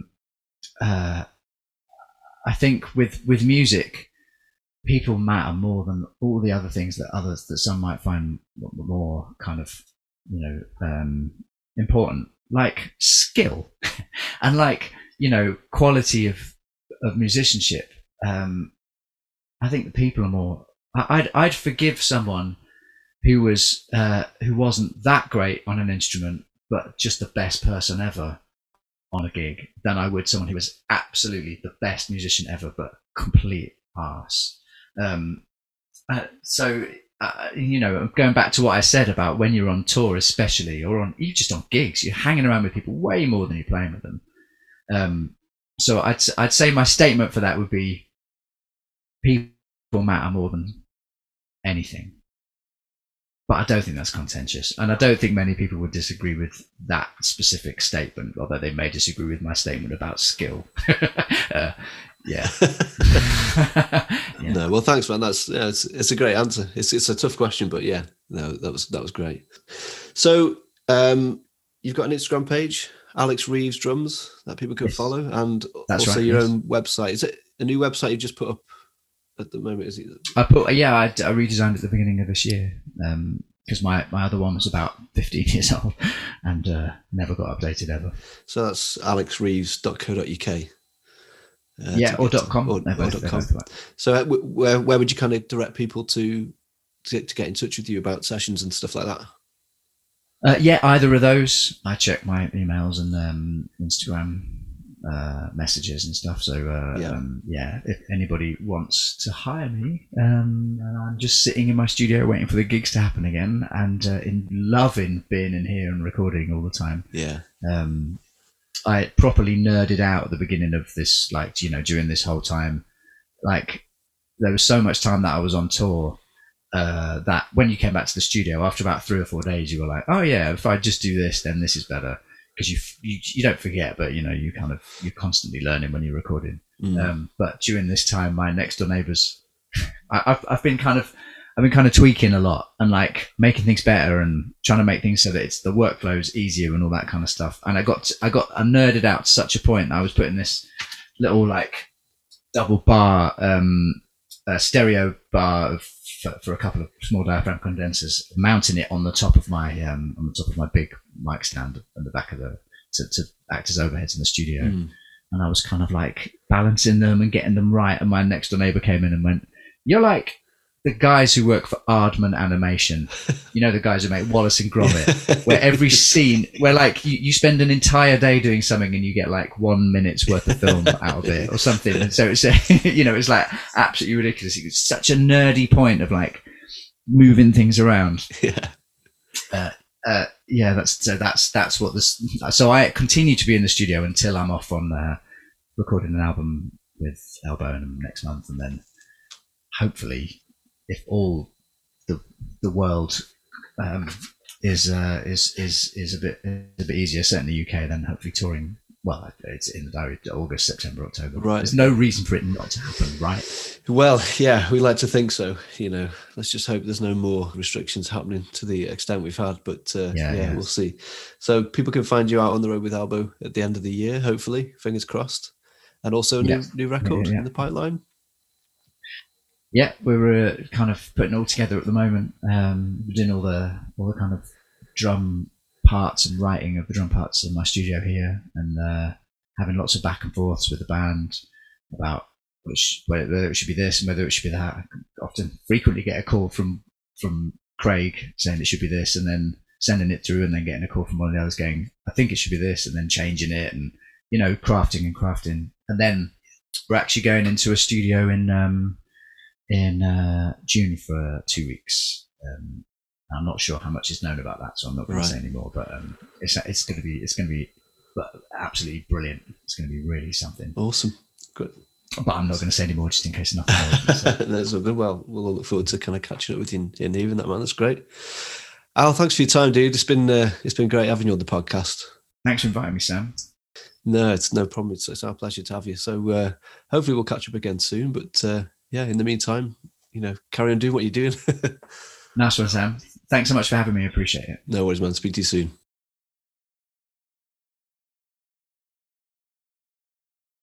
I think with music, people matter more than all the other things that some might find more kind of. Important, like skill and quality of musicianship. I think the people are more. I'd forgive someone who wasn't that great on an instrument, but just the best person ever on a gig, than I would someone who was absolutely the best musician ever, but complete arse. Going back to what I said about when you're on tour, especially, or you're just on gigs, you're hanging around with people way more than you're playing with them. So I'd say my statement for that would be, people matter more than anything. But I don't think that's contentious. And I don't think many people would disagree with that specific statement, although they may disagree with my statement about skill. Yeah. Yeah. No, well, thanks, man. That's it's a great answer. It's a tough question, but yeah, no, that was great. So you've got an Instagram page, Alex Reeves Drums, that people can follow, and that's also right, your own website. Is it a new website you just put up at the moment? Is it? I redesigned at the beginning of this year because my other one was about 15 years old and never got updated ever. So that's alexreeves.co.uk. .com. Or .com. So where would you kind of direct people to get in touch with you about sessions and stuff like that? Either of those. I check my emails and Instagram messages and stuff. So if anybody wants to hire me, and I'm just sitting in my studio waiting for the gigs to happen again, and loving being in here and recording all the time. Yeah. I properly nerded out at the beginning of this, during this whole time, there was so much time that I was on tour that when you came back to the studio after about 3 or 4 days, you were like, oh yeah, if I just do this, then this is better, because you don't forget, but you kind of, you're constantly learning when you're recording. But during this time, my next door neighbours, I've been kind of tweaking a lot and making things better and trying to make things so that it's the workflow's easier and all that kind of stuff. And I nerded out to such a point. I was putting this little double bar, stereo bar for a couple of small diaphragm condensers, mounting it on the top of my big mic stand on the back of to act as overheads in the studio. And I was kind of balancing them and getting them right. And my next door neighbor came in and went, "You're the guys who work for Aardman Animation, the guys who make Wallace and Gromit," where every scene, where you spend an entire day doing something and you get 1 minute's worth of film out of it or something. And so it's, it's absolutely ridiculous. It's such a nerdy point of moving things around. Yeah. That's what this. So I continue to be in the studio until I'm off on recording an album with Elbow next month, and then hopefully, if all the world is a bit easier, certainly UK, then hopefully touring. Well, it's in the diary: August, September, October. Right. There's no reason for it not to happen, right? Well, yeah, we like to think so. Let's just hope there's no more restrictions happening to the extent we've had. But we'll see. So people can find you out on the road with Elbow at the end of the year, hopefully. Fingers crossed. And also a new record in the pipeline. Yeah, we were kind of putting it all together at the moment. We're doing all the kind of drum parts and writing of the drum parts in my studio here, and having lots of back and forths with the band about whether it should be this and whether it should be that. I frequently get a call from Craig saying it should be this, and then sending it through, and then getting a call from one of the others going, "I think it should be this," and then changing it, and crafting, and then we're actually going into a studio in June for 2 weeks. I'm not sure how much is known about that, so I'm not going to say anymore. But it's going to be absolutely brilliant. It's going to be really something. Awesome, good. But I'm not going to say anymore, just in case nothing happens. So. That's all good. Well, we'll all look forward to kind of catching up with you in the evening. That man, that's great. Al, thanks for your time, dude. It's been great having you on the podcast. Thanks for inviting me, Sam. No, it's no problem. It's our pleasure to have you. So hopefully we'll catch up again soon. But in the meantime, carry on doing what you're doing. Nice one, Sam. Thanks so much for having me. I appreciate it. No worries, man. Speak to you soon.